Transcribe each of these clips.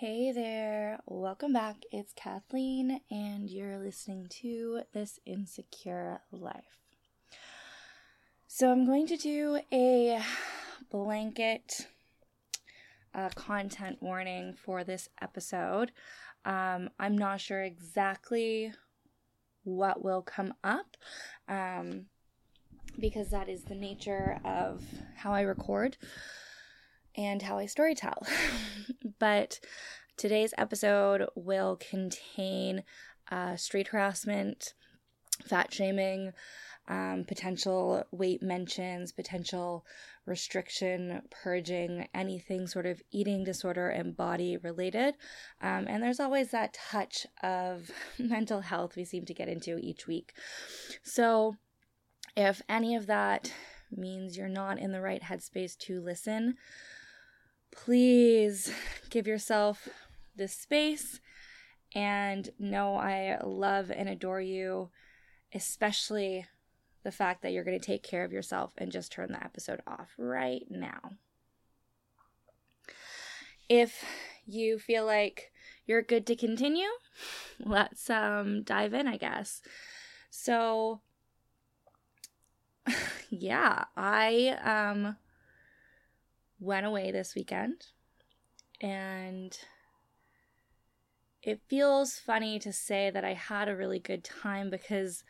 Hey there, welcome back. It's Kathleen, and you're listening to This Insecure Life. So I'm going to do a blanket content warning for this episode. I'm not sure exactly what will come up because that is the nature of how I record and how I storytell. But today's episode will contain street harassment, fat shaming, potential weight mentions, potential restriction, purging, anything sort of eating disorder and body related. And there's always that touch of mental health we seem to get into each week. So if any of that means you're not in the right headspace to listen, please give yourself this space, and know I love and adore you, especially the fact that you're going to take care of yourself and just turn the episode off right now. If you feel like you're good to continue, let's dive in, I guess. So, yeah, I went away this weekend, and it feels funny to say that I had a really good time because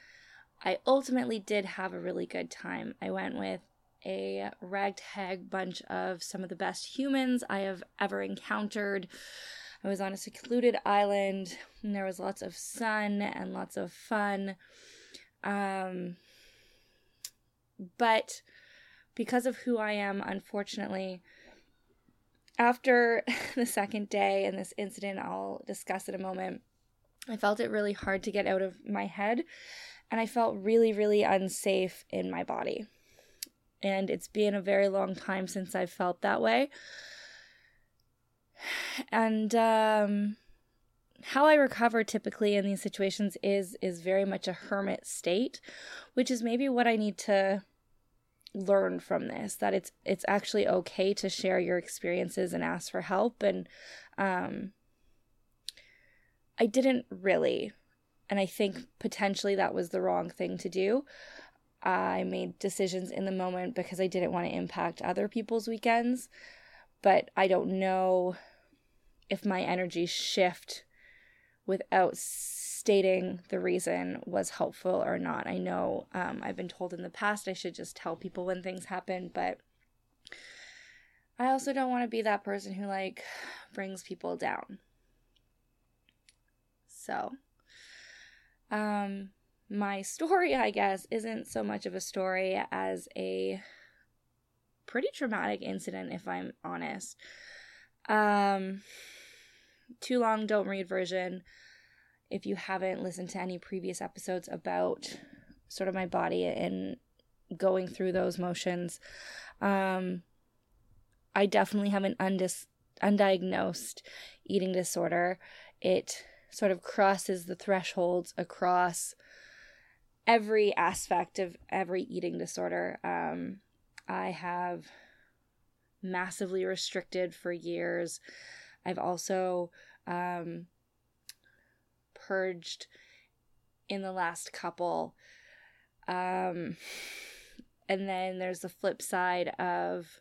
I ultimately did have a really good time. I went with a ragtag bunch of some of the best humans I have ever encountered. I was on a secluded island, and there was lots of sun and lots of fun. But because of who I am, unfortunately, after the second day and this incident, I'll discuss in a moment, I felt it really hard to get out of my head, and I felt really, really unsafe in my body. And it's been a very long time since I've felt that way. And how I recover typically in these situations is very much a hermit state, which is maybe what I need to learn from this, that it's actually okay to share your experiences and ask for help. And I didn't really, and I think potentially that was the wrong thing to do. I made decisions in the moment because I didn't want to impact other people's weekends, but I don't know if my energy shift without stating the reason was helpful or not. I know I've been told in the past I should just tell people when things happen, but I also don't want to be that person who brings people down. So my story, I guess, isn't so much of a story as a pretty traumatic incident, if I'm honest. Too long, don't read version. If you haven't listened to any previous episodes about sort of my body and going through those motions, I definitely have an undiagnosed eating disorder. It sort of crosses the thresholds across every aspect of every eating disorder. I have massively restricted for years. I've also purged in the last couple. And then there's the flip side of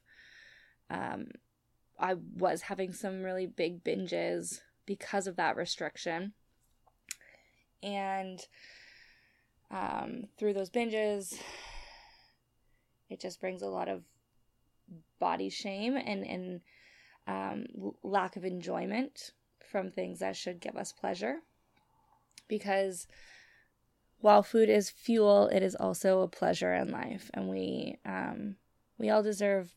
I was having some really big binges because of that restriction. And through those binges, it just brings a lot of body shame and lack of enjoyment from things that should give us pleasure, because while food is fuel, it is also a pleasure in life, and we all deserve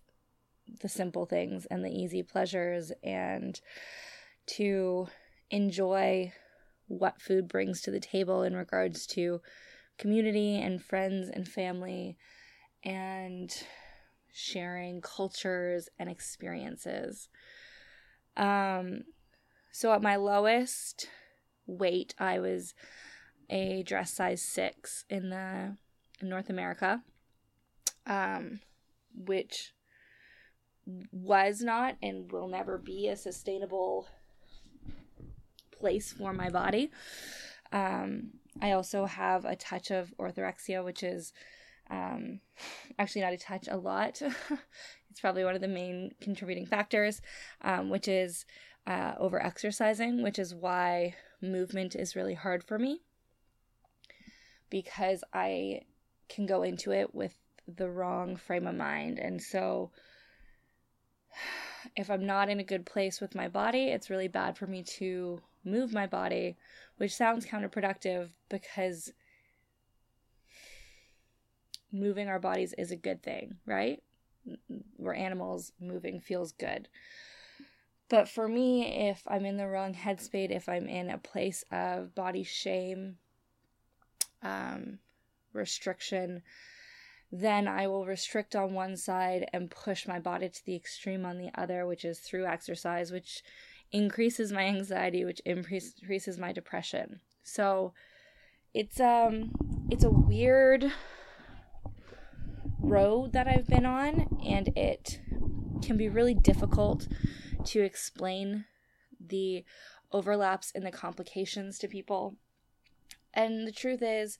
the simple things and the easy pleasures, and to enjoy what food brings to the table in regards to community and friends and family and sharing cultures and experiences. So at my lowest weight, I was a dress size 6 in North America, which was not and will never be a sustainable place for my body. I also have a touch of orthorexia, which is actually not a touch, a lot. It's probably one of the main contributing factors, which is over-exercising, which is why movement is really hard for me, because I can go into it with the wrong frame of mind. And so if I'm not in a good place with my body, it's really bad for me to move my body, which sounds counterproductive because moving our bodies is a good thing, right? We're animals. Moving feels good. But for me, if I'm in the wrong headspace, if I'm in a place of body shame, restriction, then I will restrict on one side and push my body to the extreme on the other, which is through exercise, which increases my anxiety, which increases my depression. So it's a weird road that I've been on, and it can be really difficult to explain the overlaps and the complications to people. And the truth is,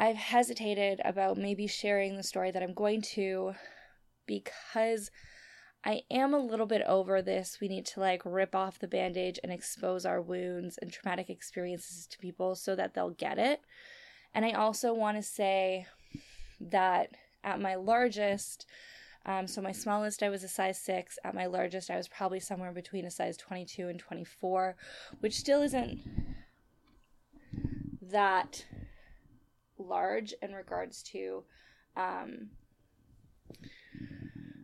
I've hesitated about maybe sharing the story that I'm going to, because I am a little bit over this. We need to rip off the bandage and expose our wounds and traumatic experiences to people so that they'll get it. And I also want to say that at my largest, so my smallest, I was a size 6. At my largest, I was probably somewhere between a size 22 and 24, which still isn't that large in regards to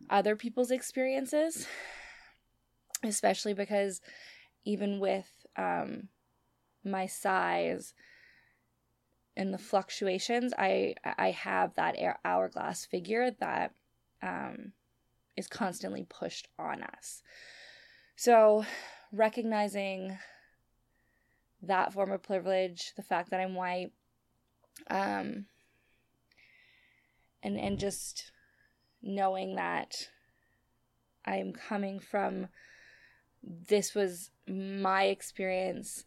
other people's experiences, especially because even with my size and the fluctuations, I have that hourglass figure that is constantly pushed on us. So recognizing that form of privilege, the fact that I'm white, and just knowing that I'm coming from, this was my experience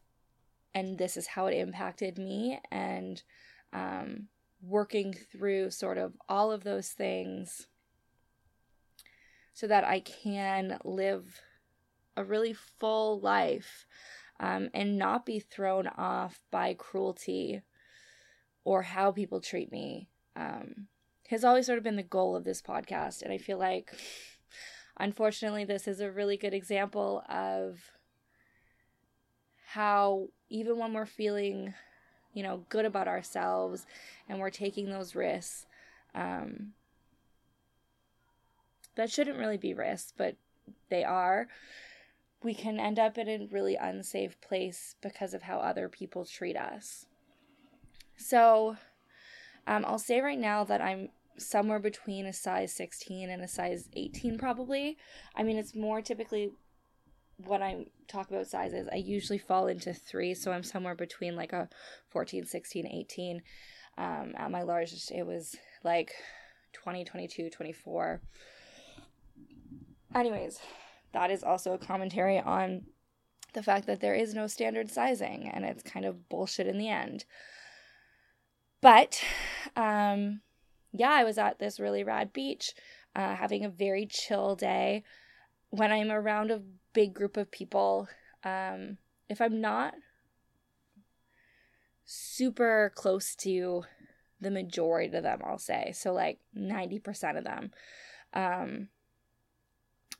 and this is how it impacted me, and working through sort of all of those things so that I can live a really full life, and not be thrown off by cruelty or how people treat me, has always sort of been the goal of this podcast. And I feel like, unfortunately, this is a really good example of how even when we're feeling, good about ourselves and we're taking those risks, that shouldn't really be risks, but they are, we can end up in a really unsafe place because of how other people treat us. So I'll say right now that I'm somewhere between a size 16 and a size 18 probably. I mean, it's more typically when I talk about sizes, I usually fall into 3. So I'm somewhere between a 14, 16, 18. At my largest, it was 20, 22, 24. Anyways, that is also a commentary on the fact that there is no standard sizing, and it's kind of bullshit in the end. But, I was at this really rad beach, having a very chill day. When I'm around a big group of people, if I'm not super close to the majority of them, I'll say, so 90% of them,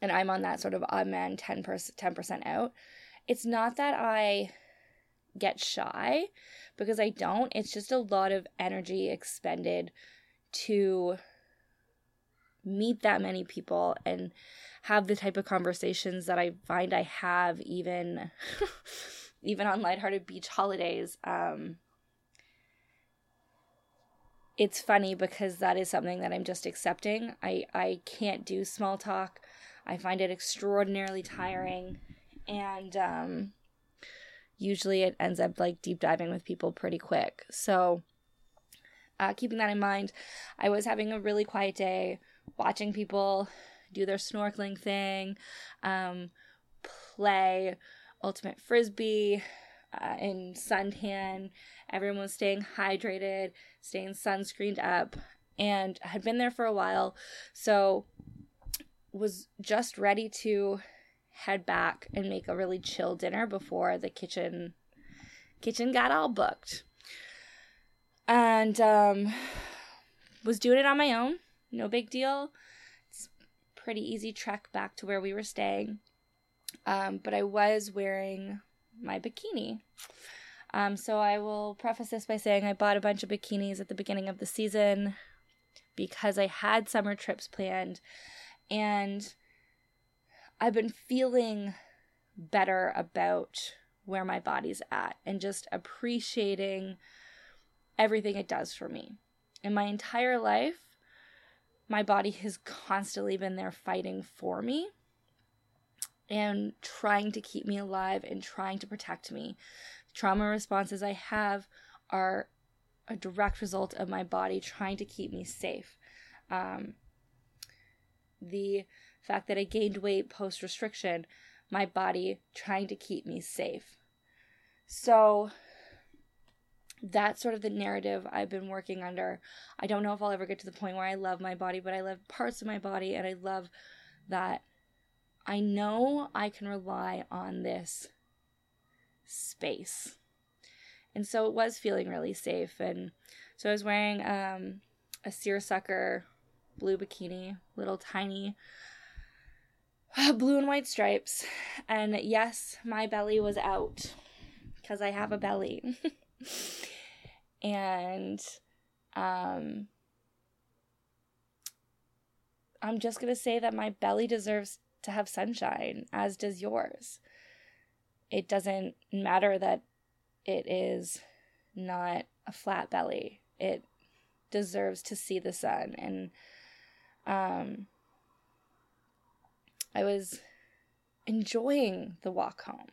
and I'm on that sort of odd man 10% out, it's not that I get shy, because I don't. It's just a lot of energy expended to meet that many people and have the type of conversations that I find I have even on lighthearted beach holidays. It's funny because that is something that I'm just accepting. I can't do small talk. I find it extraordinarily tiring, and usually it ends up deep diving with people pretty quick. So keeping that in mind, I was having a really quiet day, watching people do their snorkeling thing, play, ultimate frisbee, and suntan. Everyone was staying hydrated, staying sunscreened up, and had been there for a while, so was just ready to head back and make a really chill dinner before the kitchen got all booked. And was doing it on my own. No big deal. It's a pretty easy trek back to where we were staying. But I was wearing my bikini. So I will preface this by saying I bought a bunch of bikinis at the beginning of the season because I had summer trips planned. And I've been feeling better about where my body's at and just appreciating everything it does for me. In my entire life, my body has constantly been there fighting for me and trying to keep me alive and trying to protect me. Trauma responses I have are a direct result of my body trying to keep me safe. The fact that I gained weight post-restriction, my body trying to keep me safe. So that's sort of the narrative I've been working under. I don't know if I'll ever get to the point where I love my body, but I love parts of my body, and I love that I know I can rely on this space. And so it was feeling really safe. And so I was wearing a seersucker blue bikini, little tiny blue and white stripes. And yes, my belly was out because I have a belly. And I'm just going to say that my belly deserves to have sunshine, as does yours. It doesn't matter that it is not a flat belly. It deserves to see the sun. And I was enjoying the walk home.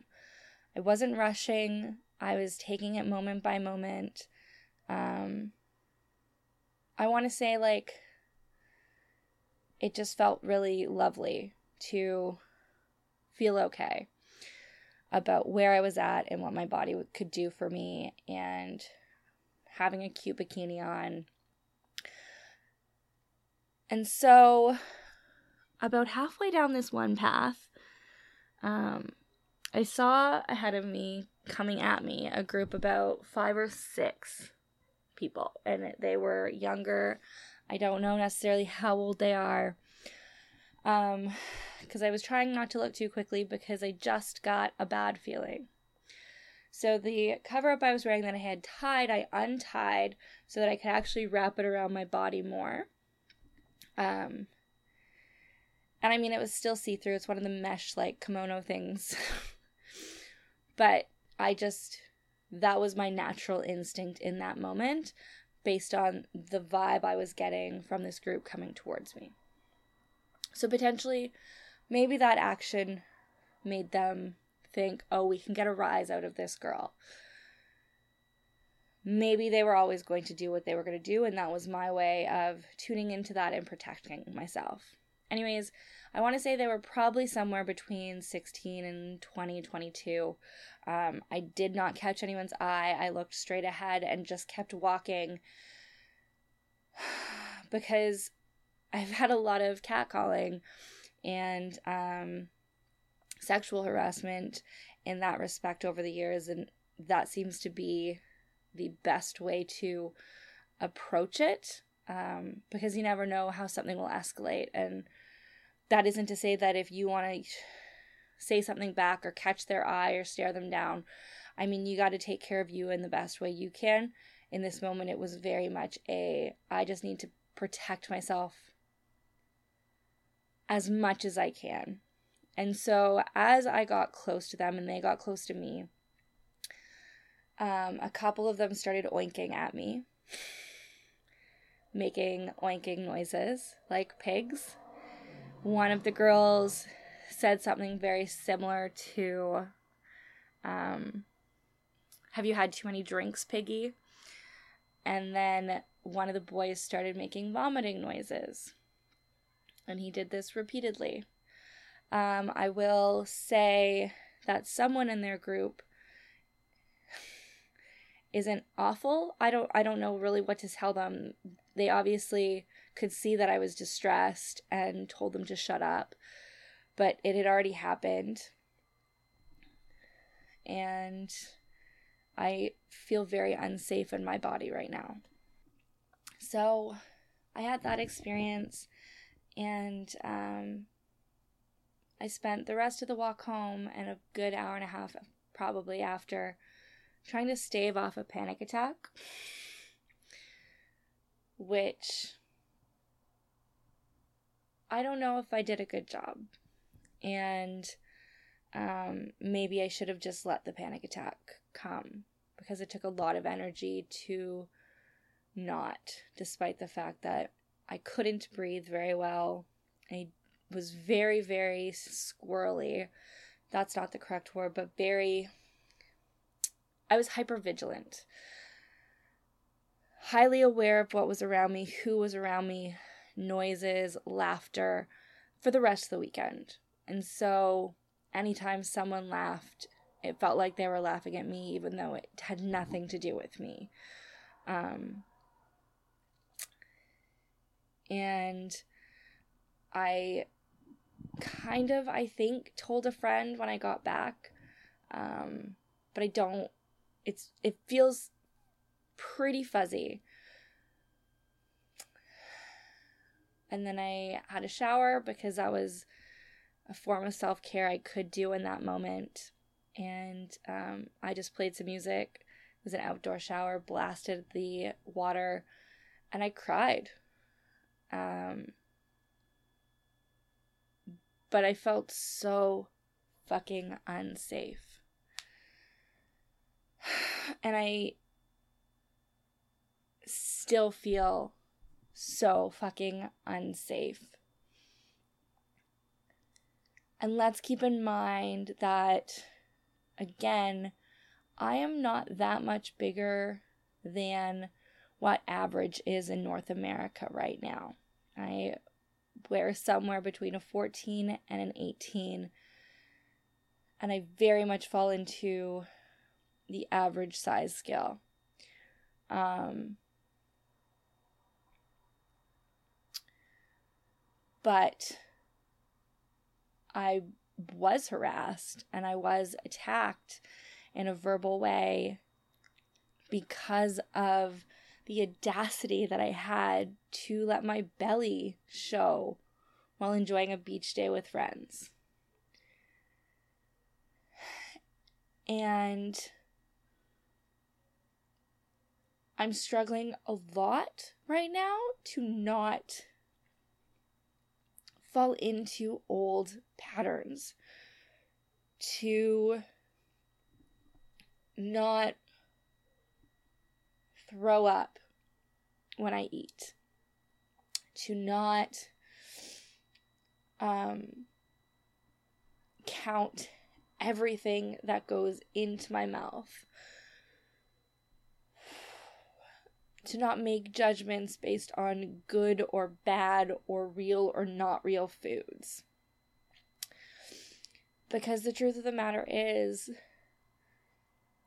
I wasn't rushing. I was taking it moment by moment. I want to say, like, it just felt really lovely to feel okay about where I was at and what my body could do for me, and having a cute bikini on. And so about halfway down this one path, I saw ahead of me, coming at me, a group about 5 or 6 people, and they were younger. I don't know necessarily how old they are, because I was trying not to look too quickly because I just got a bad feeling. So the cover-up I was wearing that I had tied, I untied so that I could actually wrap it around my body more. And I mean, it was still see-through. It's one of the mesh-like kimono things. But I just, that was my natural instinct in that moment based on the vibe I was getting from this group coming towards me. So potentially, maybe that action made them think, oh, we can get a rise out of this girl. Maybe they were always going to do what they were going to do, and that was my way of tuning into that and protecting myself. Anyways, I want to say they were probably somewhere between 16 and 20, 22. I did not catch anyone's eye. I looked straight ahead and just kept walking because I've had a lot of catcalling and sexual harassment in that respect over the years, and that seems to be the best way to approach it. Because you never know how something will escalate. And that isn't to say that if you want to say something back or catch their eye or stare them down, I mean, you got to take care of you in the best way you can. In this moment, it was very much I just need to protect myself as much as I can. And so as I got close to them and they got close to me, a couple of them started oinking at me. Making oinking noises like pigs. One of the girls said something very similar to, have you had too many drinks, piggy? And then one of the boys started making vomiting noises. And he did this repeatedly. I will say that someone in their group isn't awful. I don't know really what to tell them. They obviously could see that I was distressed and told them to shut up, but it had already happened. And I feel very unsafe in my body right now. So I had that experience, and I spent the rest of the walk home and a good hour and a half probably after trying to stave off a panic attack, which I don't know if I did a good job. And maybe I should have just let the panic attack come, because it took a lot of energy to not, despite the fact that I couldn't breathe very well. I was very, very squirrely. That's not the correct word, but I was hypervigilant, highly aware of what was around me, who was around me, noises, laughter, for the rest of the weekend. And so anytime someone laughed, it felt like they were laughing at me, even though it had nothing to do with me. And I kind of, I think, told a friend when I got back, but I don't, it feels pretty fuzzy. And then I had a shower, because that was a form of self-care I could do in that moment. And I just played some music. It was an outdoor shower, blasted the water, and I cried. But I felt so fucking unsafe. And I still feel so fucking unsafe. And let's keep in mind that, again, I am not that much bigger than what average is in North America right now. I wear somewhere between a 14 and an 18, and I very much fall into the average size scale. But I was harassed and I was attacked in a verbal way because of the audacity that I had to let my belly show while enjoying a beach day with friends. And I'm struggling a lot right now to not fall into old patterns, to not throw up when I eat, to not count everything that goes into my mouth, to not make judgments based on good or bad or real or not real foods. Because the truth of the matter is,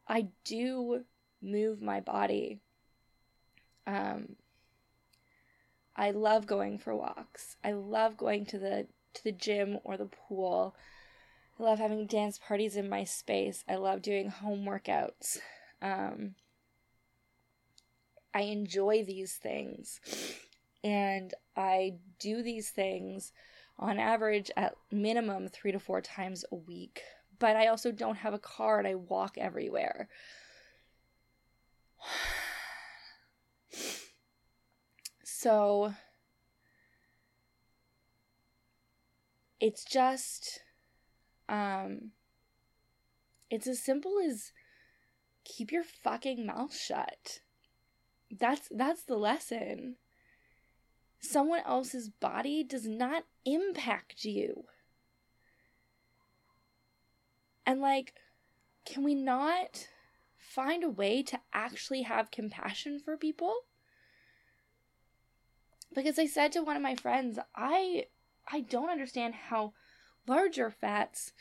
I do move my body. I love going for walks. I love going to the gym or the pool. I love having dance parties in my space. I love doing home workouts. I enjoy these things, and I do these things on average at minimum 3 to 4 times a week, but I also don't have a car and I walk everywhere. So it's just, it's as simple as keep your fucking mouth shut. That's the lesson. Someone else's body does not impact you. And can we not find a way to actually have compassion for people? Because I said to one of my friends, I don't understand how larger fats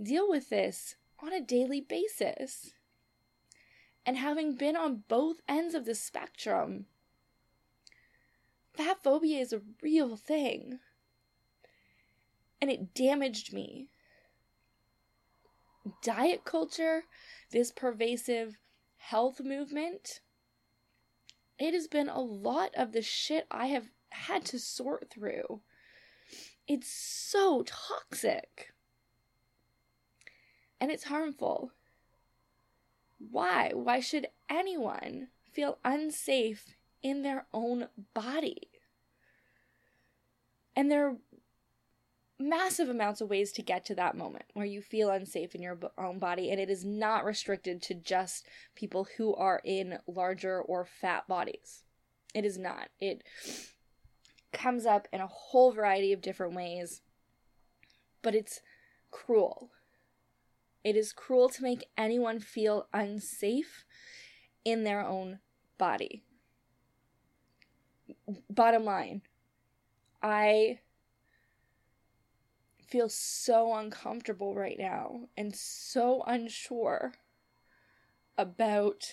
deal with this on a daily basis. And having been on both ends of the spectrum, that phobia is a real thing. And it damaged me. Diet culture, this pervasive health movement, it has been a lot of the shit I have had to sort through. It's so toxic. And it's harmful. Why? Why should anyone feel unsafe in their own body? And there are massive amounts of ways to get to that moment where you feel unsafe in your own body, and it is not restricted to just people who are in larger or fat bodies. It is not. It comes up in a whole variety of different ways, but it's cruel. It is cruel to make anyone feel unsafe in their own body. Bottom line, I feel so uncomfortable right now and so unsure about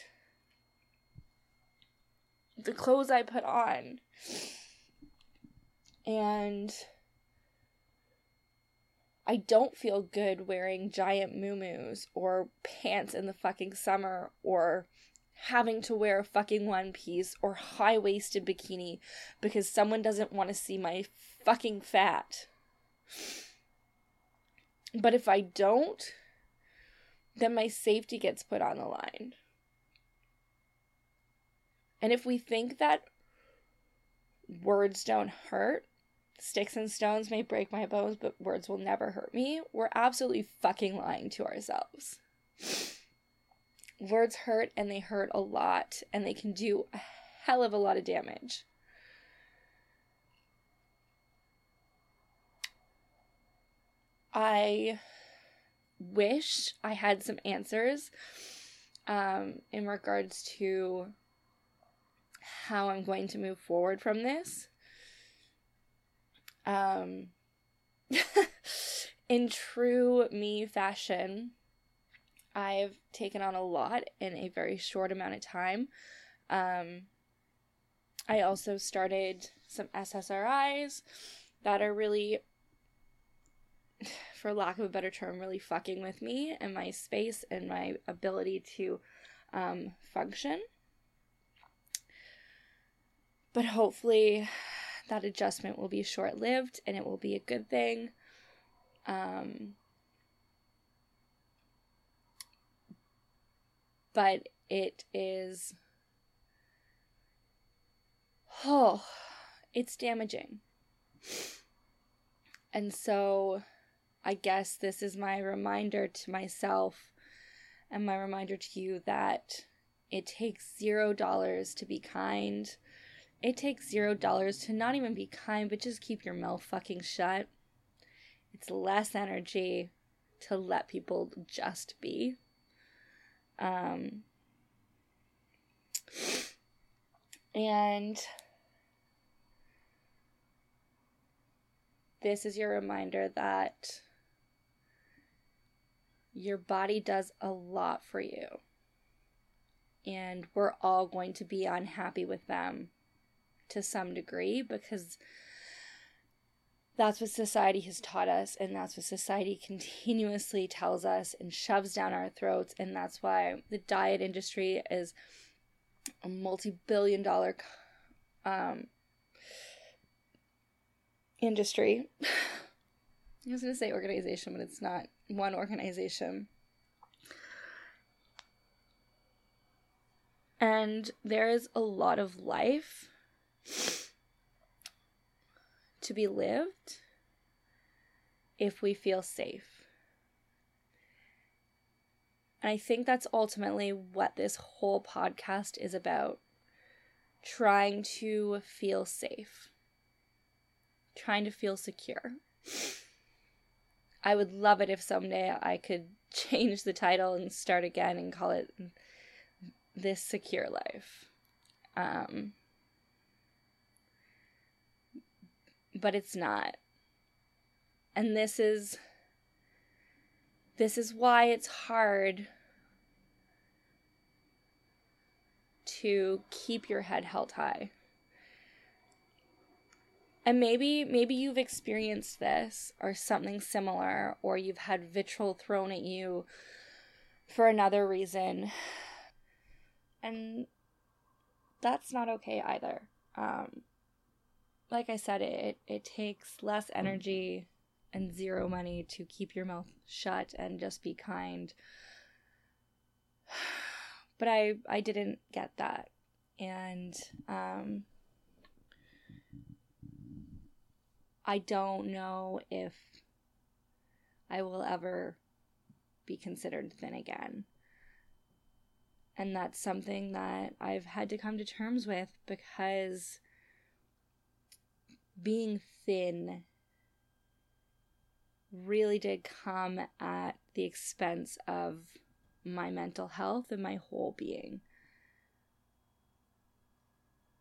the clothes I put on and I don't feel good wearing giant muumuus or pants in the fucking summer or having to wear a fucking one piece or high-waisted bikini because someone doesn't want to see my fucking fat. But if I don't, then my safety gets put on the line. And if we think that words don't hurt, sticks and stones may break my bones, but words will never hurt me, we're absolutely fucking lying to ourselves. Words hurt, and they hurt a lot, and they can do a hell of a lot of damage. I wish I had some answers in regards to how I'm going to move forward from this. In true me fashion, I've taken on a lot in a very short amount of time. I also started some SSRIs that are really, for lack of a better term, really fucking with me and my space and my ability to function. But hopefully that adjustment will be short-lived and it will be a good thing. But it is, it's damaging. And so I guess this is my reminder to myself and my reminder to you that it takes $0 to be kind. It takes $0 to not even be kind, but just keep your mouth fucking shut. It's less energy to let people just be. And this is your reminder that your body does a lot for you. And we're all going to be unhappy with them to some degree, because that's what society has taught us, and that's what society continuously tells us and shoves down our throats, and that's why the diet industry is a multi-billion-dollar industry. I was going to say organization, but it's not one organization. And there is a lot of life to be lived if we feel safe. And I think that's ultimately what this whole podcast is about. Trying to feel safe. Trying to feel secure. I would love it if someday I could change the title and start again and call it This Secure Life. But it's not. And this is This is why it's hard to keep your head held high. And maybe you've experienced this or something similar, or you've had vitriol thrown at you for another reason. And that's not okay either. Like I said, it takes less energy and zero money to keep your mouth shut and just be kind. But I didn't get that. And I don't know if I will ever be considered thin again. And that's something that I've had to come to terms with, because being thin really did come at the expense of my mental health and my whole being.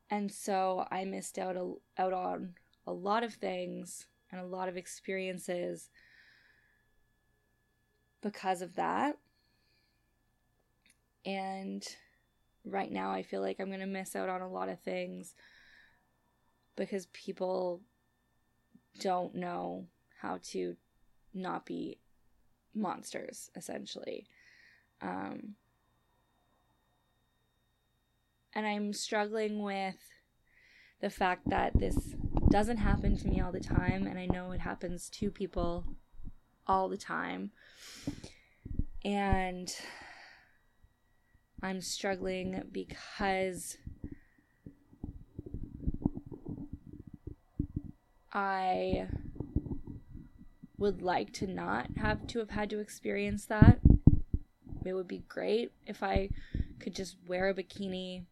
And so I missed out on a lot of things and a lot of experiences because of that. And right now I feel like I'm going to miss out on a lot of things because people don't know how to not be monsters, essentially. And I'm struggling with the fact that this doesn't happen to me all the time, and I know it happens to people all the time. And I'm struggling because I would like to not have to have had to experience that. It would be great if I could just wear a bikini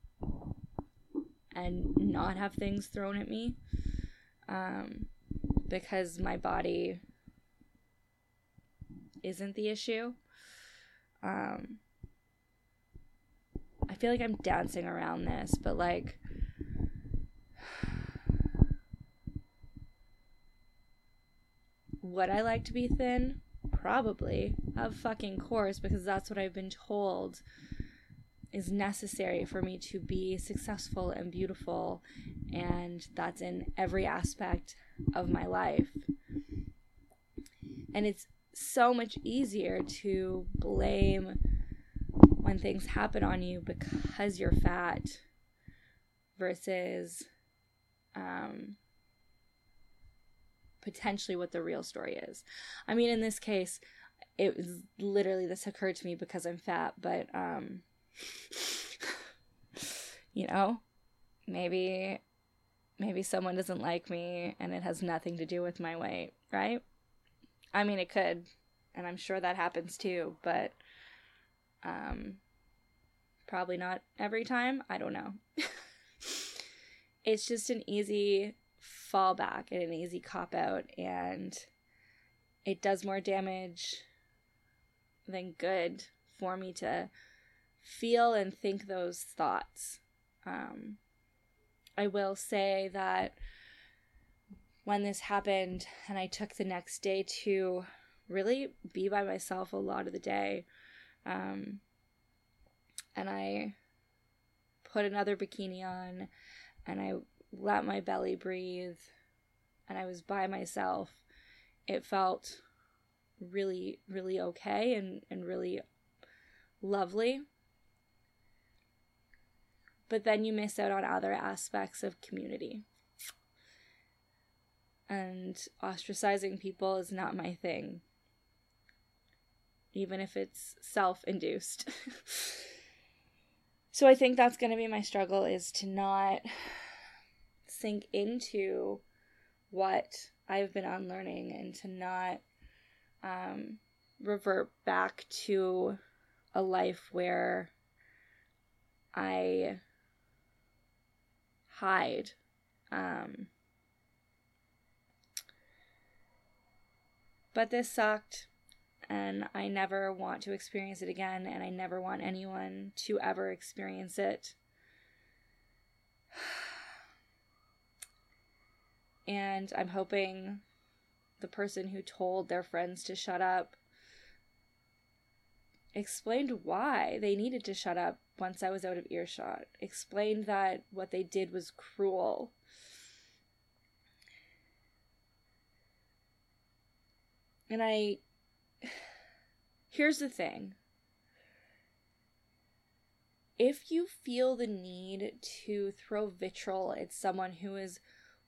and not have things thrown at me, because my body isn't the issue. I feel like I'm dancing around this, but like, would I like to be thin? Probably. Of fucking course, because that's what I've been told is necessary for me to be successful and beautiful, and that's in every aspect of my life. And it's so much easier to blame when things happen on you because you're fat versus potentially what the real story is. I mean, in this case, it was literally, this occurred to me because I'm fat, but you know, maybe someone doesn't like me and it has nothing to do with my weight, right? I mean, it could, and I'm sure that happens too, but probably not every time. I don't know. It's just an easy fallback and an easy cop-out, and it does more damage than good for me to feel and think those thoughts. I will say that when this happened and I took the next day to really be by myself a lot of the day, and I put another bikini on and I let my belly breathe and I was by myself, it felt really, really okay and really lovely. But then you miss out on other aspects of community. And ostracizing people is not my thing, even if it's self-induced. So I think that's going to be my struggle, is to not sink into what I've been unlearning and to not revert back to a life where I hide. But this sucked, and I never want to experience it again, and I never want anyone to ever experience it. And I'm hoping the person who told their friends to shut up explained why they needed to shut up once I was out of earshot, explained that what they did was cruel. And here's the thing. If you feel the need to throw vitriol at someone who is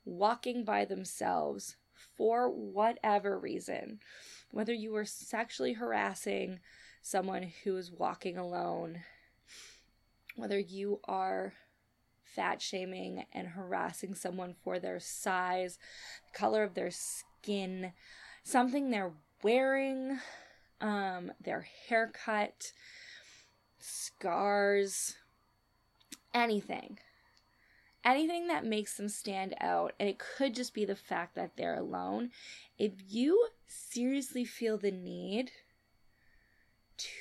walking by themselves for whatever reason, whether you are sexually harassing someone who is walking alone, whether you are fat shaming and harassing someone for their size, the color of their skin, something they're wearing, their haircut, scars, anything that makes them stand out, and it could just be the fact that they're alone. If you seriously feel the need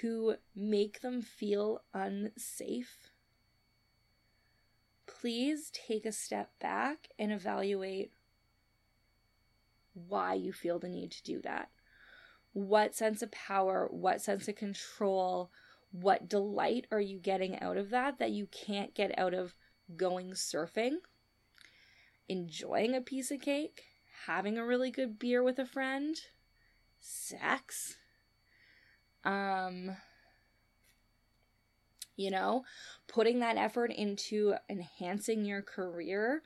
to make them feel unsafe, please take a step back and evaluate why you feel the need to do that. What sense of power, what sense of control, what delight are you getting out of that you can't get out of going surfing, enjoying a piece of cake, having a really good beer with a friend, sex? Putting that effort into enhancing your career.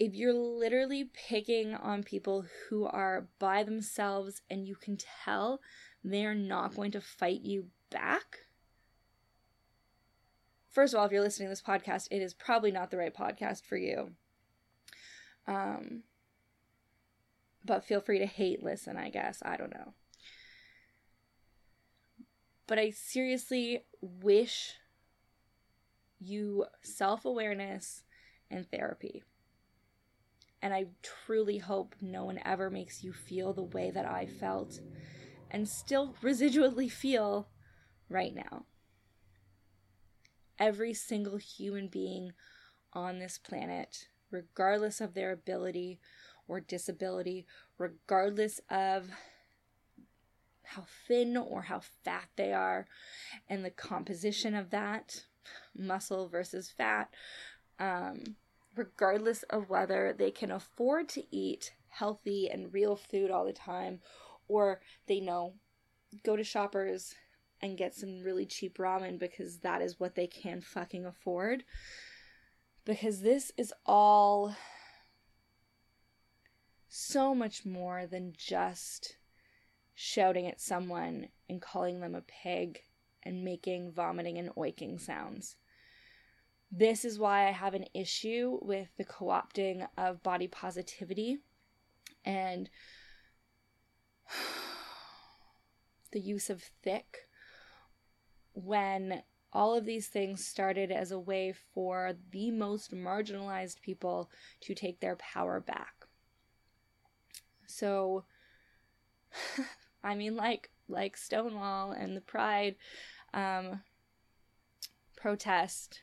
If you're literally picking on people who are by themselves and you can tell they're not going to fight you back. First of all, if you're listening to this podcast, it is probably not the right podcast for you. But feel free to hate listen, I guess. I don't know. But I seriously wish you self-awareness and therapy. And I truly hope no one ever makes you feel the way that I felt and still residually feel right now. Every single human being on this planet, regardless of their ability or disability, regardless of how thin or how fat they are, and the composition of that, muscle versus fat, regardless of whether they can afford to eat healthy and real food all the time, or they go to Shoppers and get some really cheap ramen because that is what they can fucking afford. Because this is all so much more than just shouting at someone and calling them a pig and making vomiting and oinking sounds. This is why I have an issue with the co-opting of body positivity and the use of thick, when all of these things started as a way for the most marginalized people to take their power back. So, I mean, like Stonewall and the Pride protest,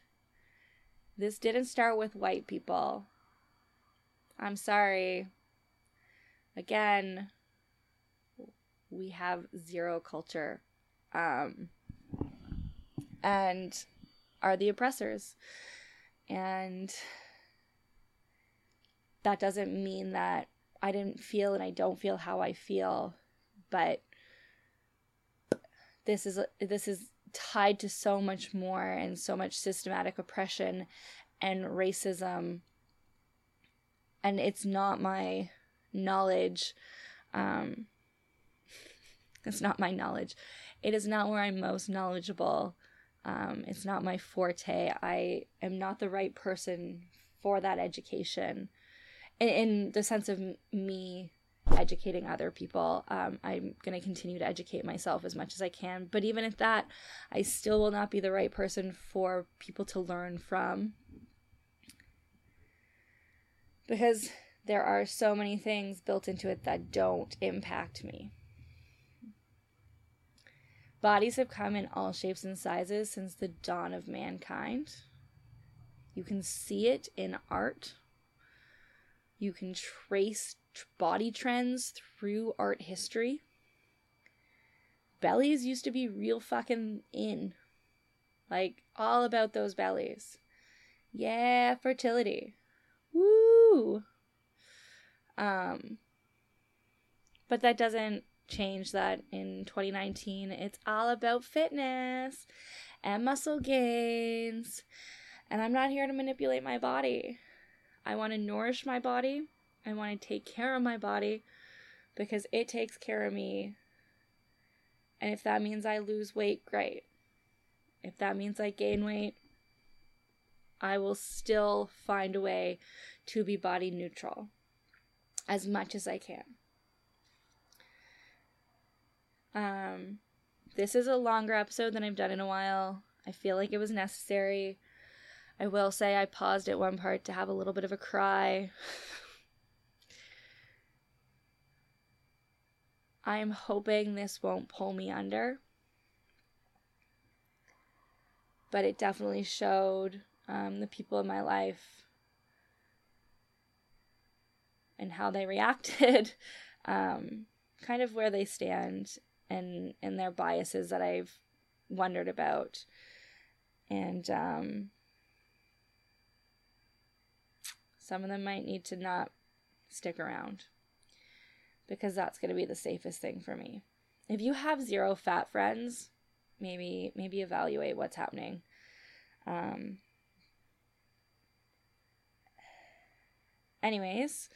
this didn't start with white people. I'm sorry. Again, we have zero culture, and are the oppressors. And that doesn't mean that I didn't feel and I don't feel how I feel, but this is tied to so much more and so much systematic oppression and racism. And it's not my knowledge. It's not my knowledge. It is not where I'm most knowledgeable. It's not my forte. I am not the right person for that education. In the sense of me educating other people, I'm going to continue to educate myself as much as I can. But even at that, I still will not be the right person for people to learn from. Because there are so many things built into it that don't impact me. Bodies have come in all shapes and sizes since the dawn of mankind. You can see it in art. You can trace body trends through art history. bellies used to be real fucking in. Like, all about those bellies. Yeah, fertility. Woo! But that doesn't change that in 2019, it's all about fitness and muscle gains. And I'm not here to manipulate my body. I want to nourish my body. I want to take care of my body because it takes care of me. And if that means I lose weight, great. If that means I gain weight, I will still find a way to be body neutral as much as I can. This is a longer episode than I've done in a while. I feel like it was necessary. I will say I paused at one part to have a little bit of a cry. I'm hoping this won't pull me under. But it definitely showed the people in my life and how they reacted, kind of where they stand and their biases that I've wondered about. And some of them might need to not stick around because that's going to be the safest thing for me. If you have zero fat friends, maybe evaluate what's happening. Anyways,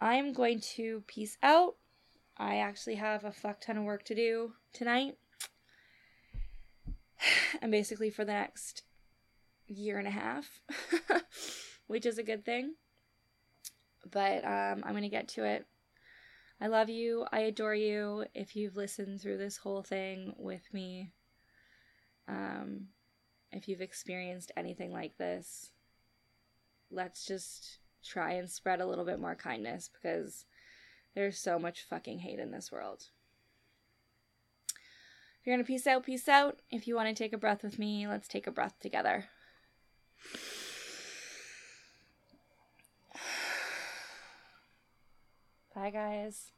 I'm going to peace out. I actually have a fuck ton of work to do tonight. And basically for the next year and a half, which is a good thing. But I'm going to get to it. I love you. I adore you. If you've listened through this whole thing with me, if you've experienced anything like this, let's just try and spread a little bit more kindness because there's so much fucking hate in this world. If you're going to peace out, peace out. If you want to take a breath with me, let's take a breath together. Bye, guys.